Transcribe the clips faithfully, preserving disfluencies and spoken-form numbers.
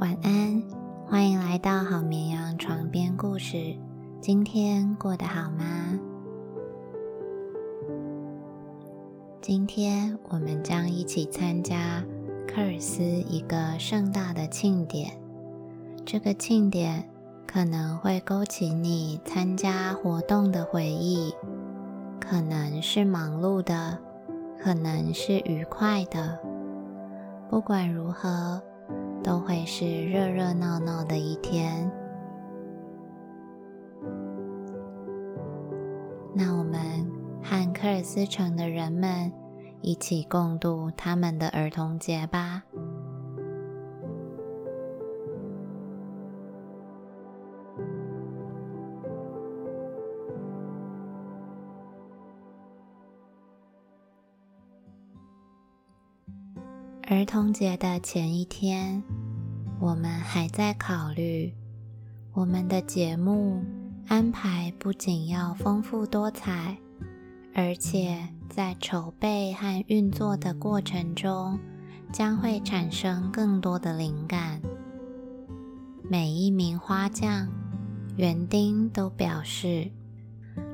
晚安，欢迎来到好绵羊床边故事。今天过得好吗？今天我们将一起参加科尔斯一个盛大的庆典，这个庆典可能会勾起你参加活动的回忆，可能是忙碌的，可能是愉快的，不管如何都会是热热闹闹的一天。那我们和科尔斯城的人们一起共度他们的儿童节吧。儿童节的前一天，我们还在考虑，我们的节目安排不仅要丰富多彩，而且在筹备和运作的过程中，将会产生更多的灵感。每一名花匠、园丁都表示，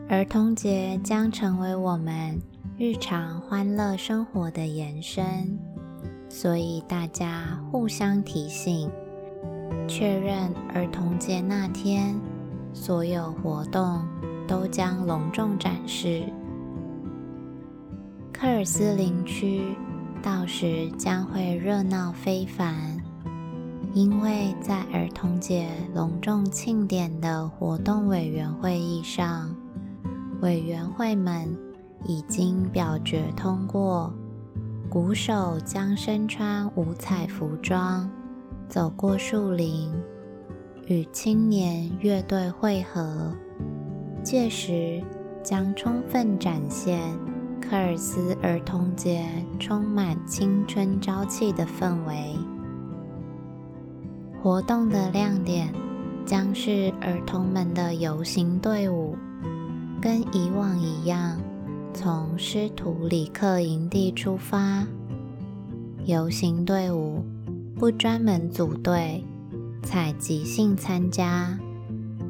儿童节将成为我们日常欢乐生活的延伸。所以大家互相提醒，确认儿童节那天，所有活动都将隆重展示。科尔斯林区到时将会热闹非凡，因为在儿童节隆重庆典的活动委员会议上，委员会们已经表决通过，鼓手将身穿五彩服装，走过树林，与青年乐队会合。届时将充分展现科尔斯儿童节充满青春朝气的氛围。活动的亮点将是儿童们的游行队伍，跟以往一样，从施图里克营地出发，游行队伍不专门组队，采集性参加，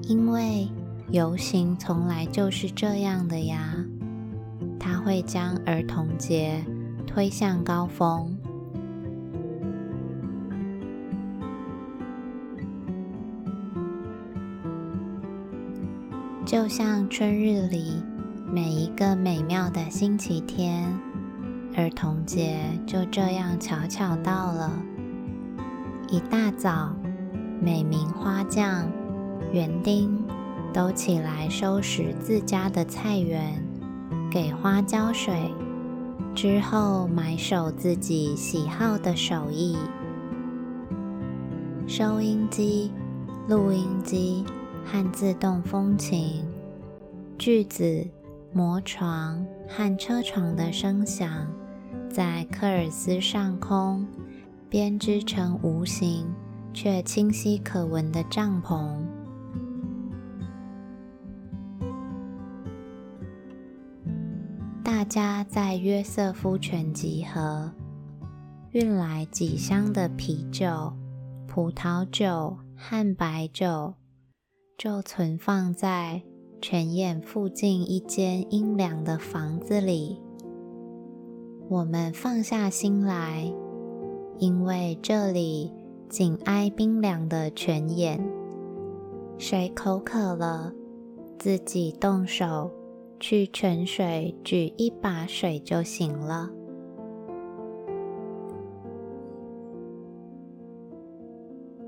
因为游行从来就是这样的呀。它会将儿童节推向高峰。就像春日里每一个美妙的星期天，儿童节就这样悄悄到了。一大早，每名花匠、园丁都起来收拾自家的菜园，给花浇水，之后买手自己喜好的手艺。收音机、录音机和自动风琴、锯子、磨床和车床的声响在科尔斯上空编织成无形却清晰可闻的帐篷。大家在约瑟夫泉集合，运来几箱的啤酒、葡萄酒和白酒，就存放在泉眼附近一间阴凉的房子里。我们放下心来，因为这里紧挨冰凉的泉眼，谁口渴了，自己动手去泉水举一把水就行了。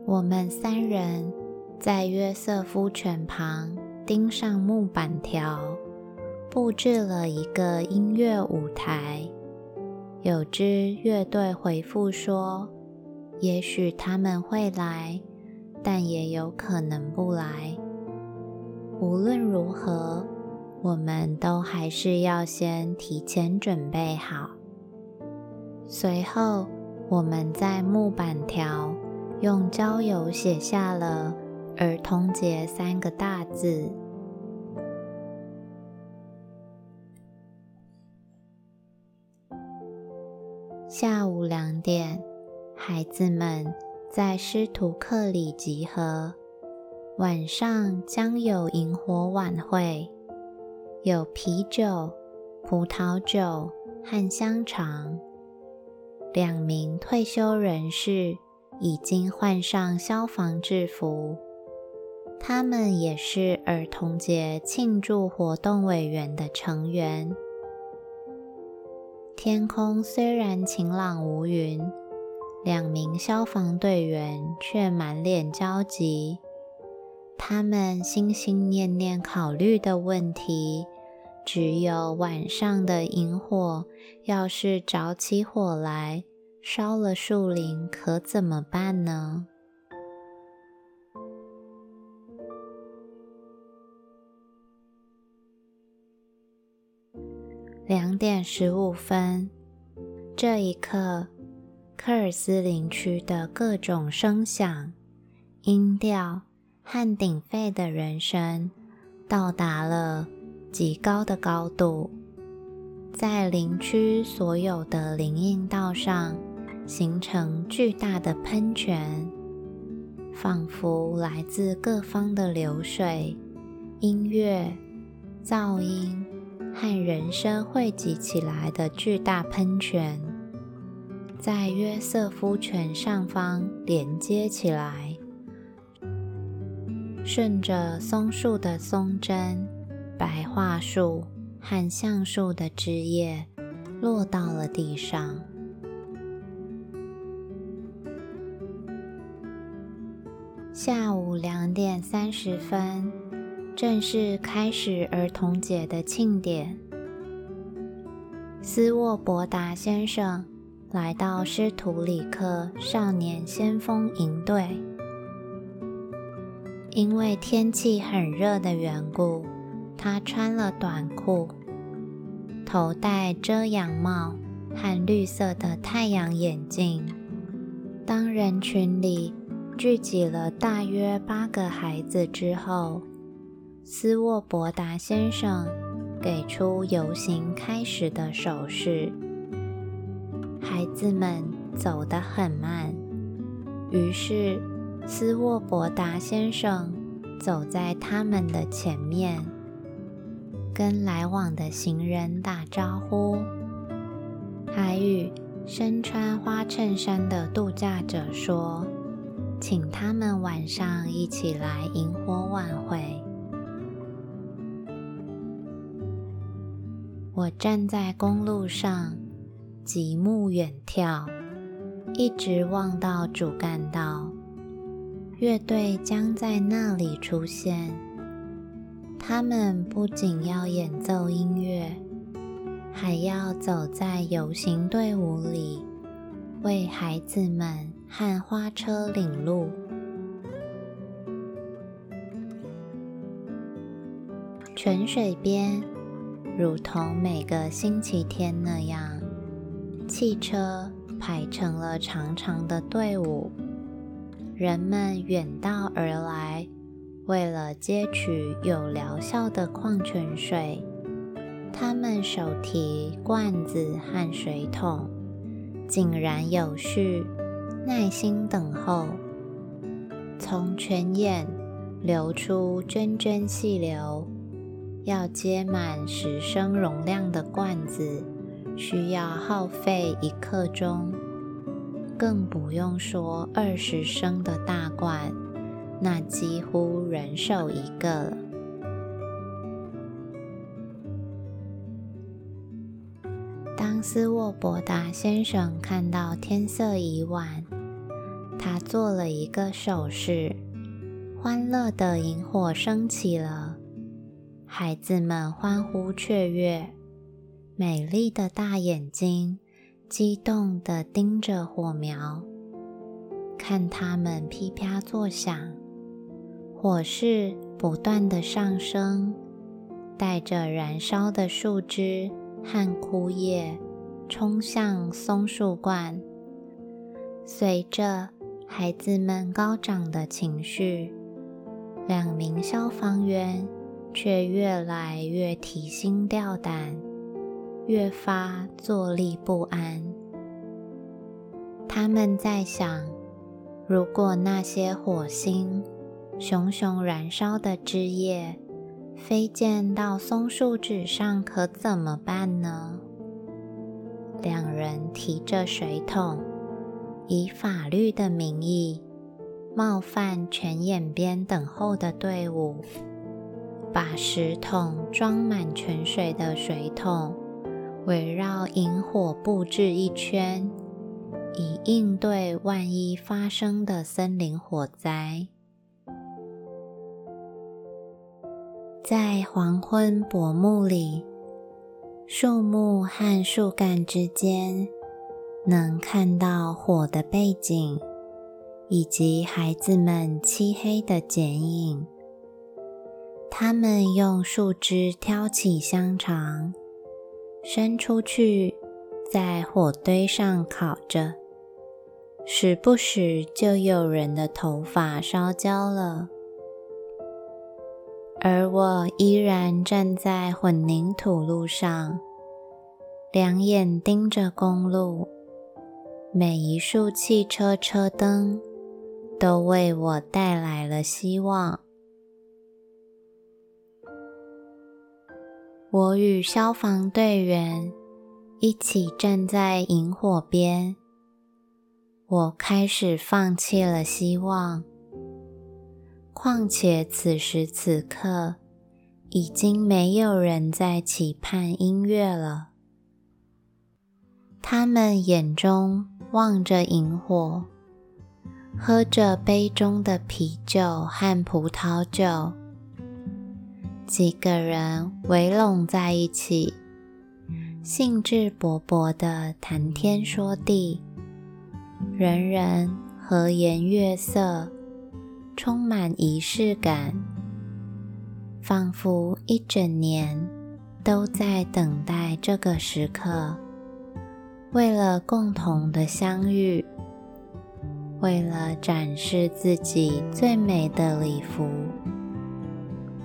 我们三人在约瑟夫泉旁钉上木板条，布置了一个音乐舞台。有支乐队回复说，也许他们会来，但也有可能不来。无论如何，我们都还是要先提前准备好。随后，我们在木板条用胶油写下了儿童节三个大字。下午两点，孩子们在斯图克里集合，晚上将有萤火晚会，有啤酒、葡萄酒和香肠。两名退休人士已经换上消防制服，他们也是儿童节庆祝活动委员的成员。天空虽然晴朗无云，两名消防队员却满脸焦急。他们心心念念考虑的问题只有晚上的萤火，要是着起火来，烧了树林可怎么办呢？两点十五分，这一刻，科尔斯林区的各种声响、音调和鼎沸的人声到达了极高的高度，在林区所有的林荫道上形成巨大的喷泉，仿佛来自各方的流水、音乐、噪音和人声汇集起来的巨大喷泉，在约瑟夫泉上方连接起来，顺着松树的松针、白桦树和橡树的枝叶落到了地上。下午两点三十分，正式开始儿童节的庆典。斯沃伯达先生来到施图里克少年先锋营队，因为天气很热的缘故，他穿了短裤，头戴遮阳帽和绿色的太阳眼镜。当人群里聚集了大约八个孩子之后，斯沃伯达先生给出游行开始的手势。孩子们走得很慢，于是斯沃伯达先生走在他们的前面，跟来往的行人打招呼，还与身穿花衬衫的度假者说，请他们晚上一起来萤火晚会。我站在公路上，极目远眺，一直望到主干道，乐队将在那里出现。他们不仅要演奏音乐，还要走在游行队伍里，为孩子们和花车领路。泉水边，如同每个星期天那样，汽车排成了长长的队伍，人们远道而来，为了接取有疗效的矿泉水，他们手提罐子和水桶，井然有序，耐心等候。从泉眼流出涓涓细流，要接满十升容量的罐子，需要耗费一刻钟，更不用说二十升的大罐，那几乎人手一个了。当斯沃伯达先生看到天色已晚，他做了一个手势，欢乐的萤火升起了，孩子们欢呼雀跃，美丽的大眼睛激动地盯着火苗，看它们噼啪作响。火势不断地上升，带着燃烧的树枝和枯叶冲向松树冠。随着孩子们高涨的情绪，两名消防员却越来越提心吊胆，越发坐立不安。他们在想，如果那些火星熊熊燃烧的枝叶飞溅到松树枝上，可怎么办呢？两人提着水桶，以法律的名义冒犯泉眼边等候的队伍，把十桶装满泉水的水桶围绕萤火布置一圈，以应对万一发生的森林火灾。在黄昏薄暮里，树木和树干之间能看到火的背景，以及孩子们漆黑的剪影。他们用树枝挑起香肠，伸出去，在火堆上烤着，时不时就有人的头发烧焦了。而我依然站在混凝土路上，两眼盯着公路，每一束汽车车灯都为我带来了希望。我与消防队员一起站在萤火边，我开始放弃了希望。况且此时此刻，已经没有人在期盼音乐了。他们眼中望着萤火，喝着杯中的啤酒和葡萄酒。几个人围拢在一起，兴致勃勃地谈天说地，人人和颜悦色，充满仪式感，仿佛一整年都在等待这个时刻，为了共同的相遇，为了展示自己最美的礼服。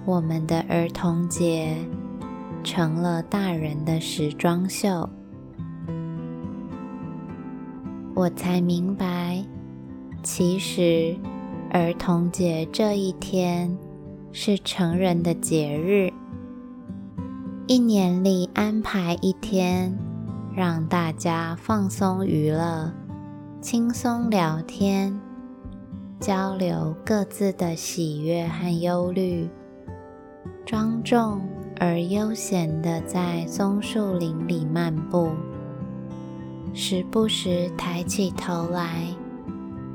我们的儿童节成了大人的时装秀。我才明白，其实儿童节这一天是成人的节日，一年里安排一天，让大家放松娱乐，轻松聊天，交流各自的喜悦和忧虑，庄重而悠闲地在松树林里漫步，时不时抬起头来，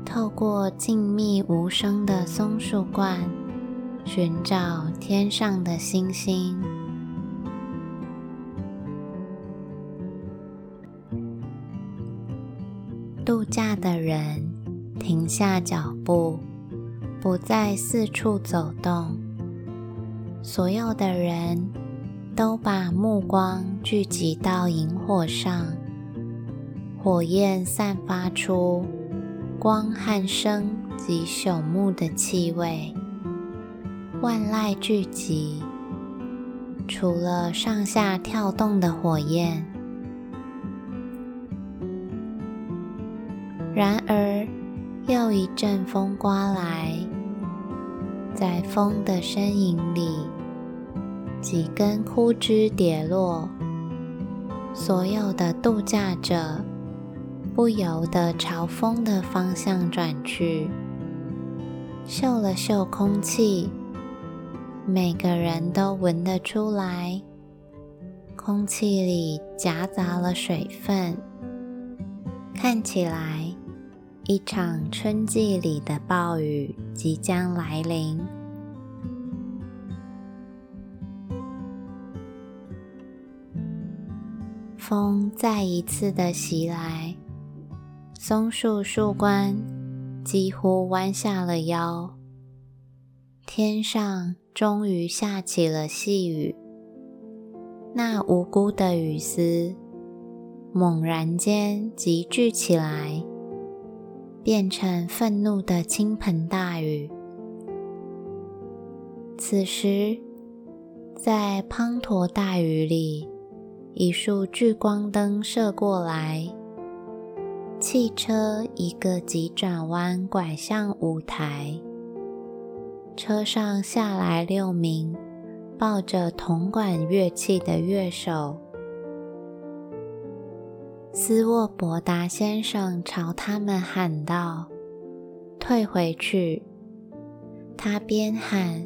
透过静谧无声的松树冠，寻找天上的星星。度假的人停下脚步，不再四处走动。所有的人都把目光聚集到萤火上，火焰散发出光和生及朽木的气味，万籁俱寂。除了上下跳动的火焰，然而又一阵风刮来，在风的身影里，几根枯枝跌落，所有的度假者不由得朝风的方向转去，嗅了嗅空气，每个人都闻得出来，空气里夹杂了水分，看起来一场春季里的暴雨即将来临。风再一次的袭来，松树树冠几乎弯下了腰，天上终于下起了细雨。那无辜的雨丝猛然间集聚起来，变成愤怒的倾盆大雨。此时，在滂沱大雨里，一束聚光灯射过来，汽车一个急转弯拐向舞台，车上下来六名抱着铜管乐器的乐手。斯沃伯达先生朝他们喊道：“退回去！”他边喊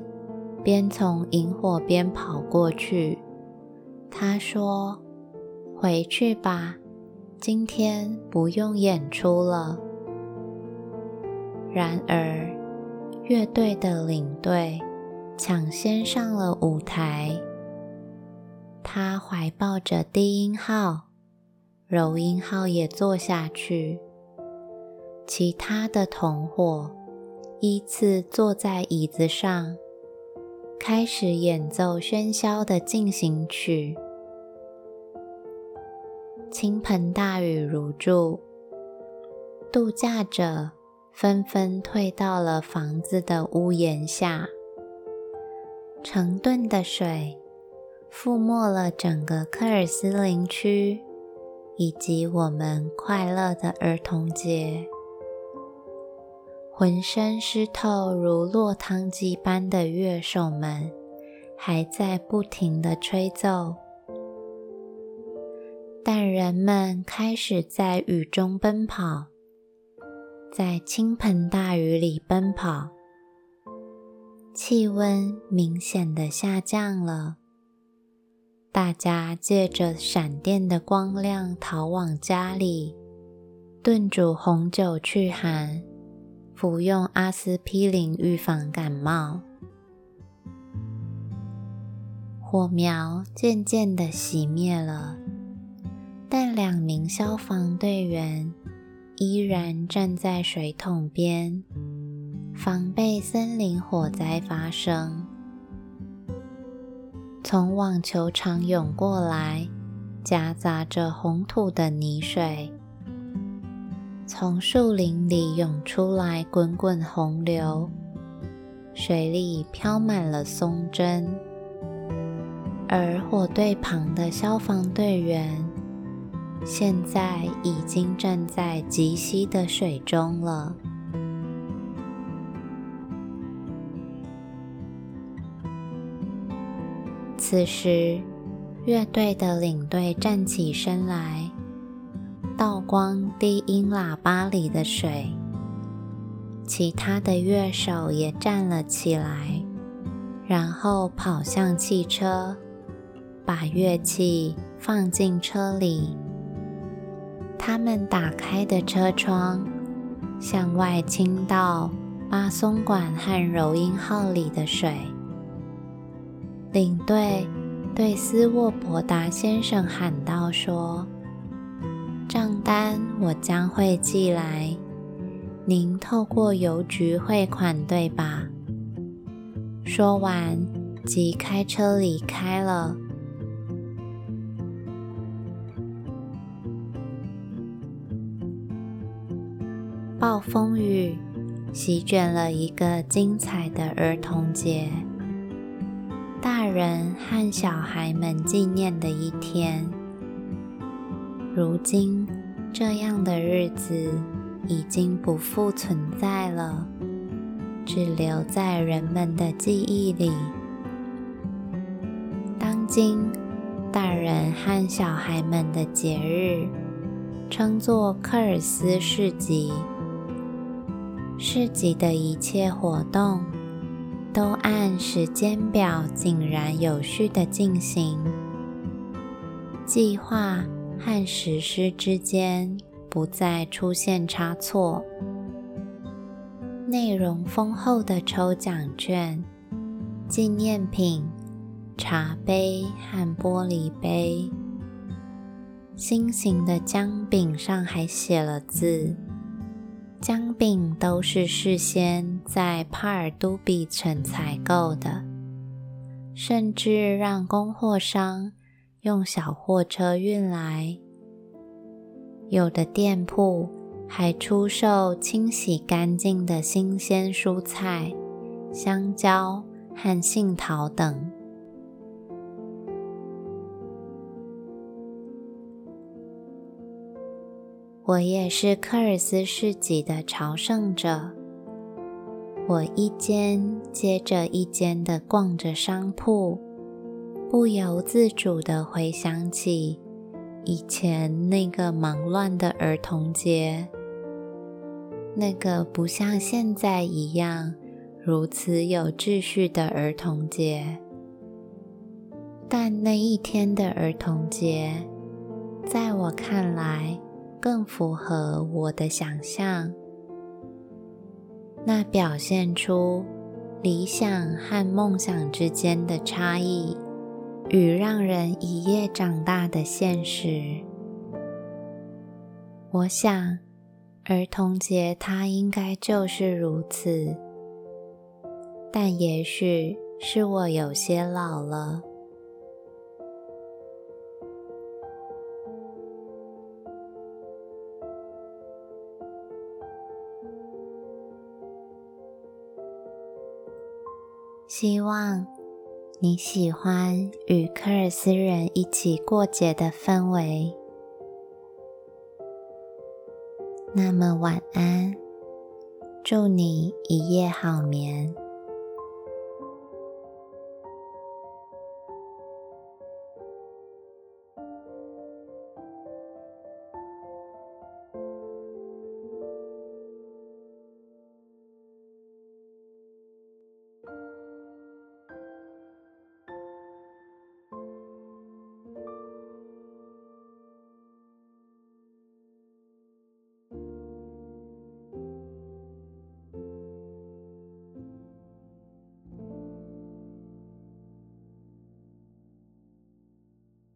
边从萤火边跑过去。他说：“回去吧，今天不用演出了。”然而，乐队的领队抢先上了舞台，他怀抱着低音号，柔音号也坐下去，其他的同伙依次坐在椅子上，开始演奏喧嚣的进行曲。倾盆大雨如注，度假者纷纷退到了房子的屋檐下，成吨的水覆没了整个科尔斯林区以及我们快乐的儿童节。浑身湿透如落汤鸡般的乐手们还在不停地吹奏，但人们开始在雨中奔跑，在倾盆大雨里奔跑。气温明显地下降了，大家借着闪电的光亮逃往家里，炖煮红酒去寒，服用阿司匹林预防感冒。火苗渐渐地熄灭了，但两名消防队员依然站在水桶边，防备森林火灾发生。从网球场涌过来夹杂着红土的泥水，从树林里涌出来滚滚洪流，水里飘满了松针。而火队旁的消防队员现在已经站在极稀的水中了。此时，乐队的领队站起身来，倒光低音喇叭里的水。其他的乐手也站了起来，然后跑向汽车，把乐器放进车里。他们打开的车窗，向外倾倒巴松管和柔音号里的水。领队对斯沃伯达先生喊道说：“账单我将会寄来，您透过邮局汇款对吧？”说完，即开车离开了。暴风雨席卷了一个精彩的儿童节，大人和小孩们纪念的一天。如今，这样的日子已经不复存在了，只留在人们的记忆里。当今，大人和小孩们的节日称作科尔斯市集。市集的一切活动都按时间表井然有序地进行，计划和实施之间不再出现差错。内容丰厚的抽奖券、纪念品、茶杯和玻璃杯，心形的姜饼上还写了字。姜饼都是事先在帕尔都比城采购的，甚至让供货商用小货车运来。有的店铺还出售清洗干净的新鲜蔬菜、香蕉和杏桃等。我也是科尔斯市集的朝圣者，我一间接着一间地逛着商铺，不由自主地回想起以前那个忙乱的儿童节，那个不像现在一样如此有秩序的儿童节。但那一天的儿童节，在我看来更符合我的想象，那表现出理想和梦想之间的差异，与让人一夜长大的现实。我想，儿童节它应该就是如此，但也许是我有些老了。希望你喜欢与科尔斯人一起过节的氛围。那么晚安，祝你一夜好眠。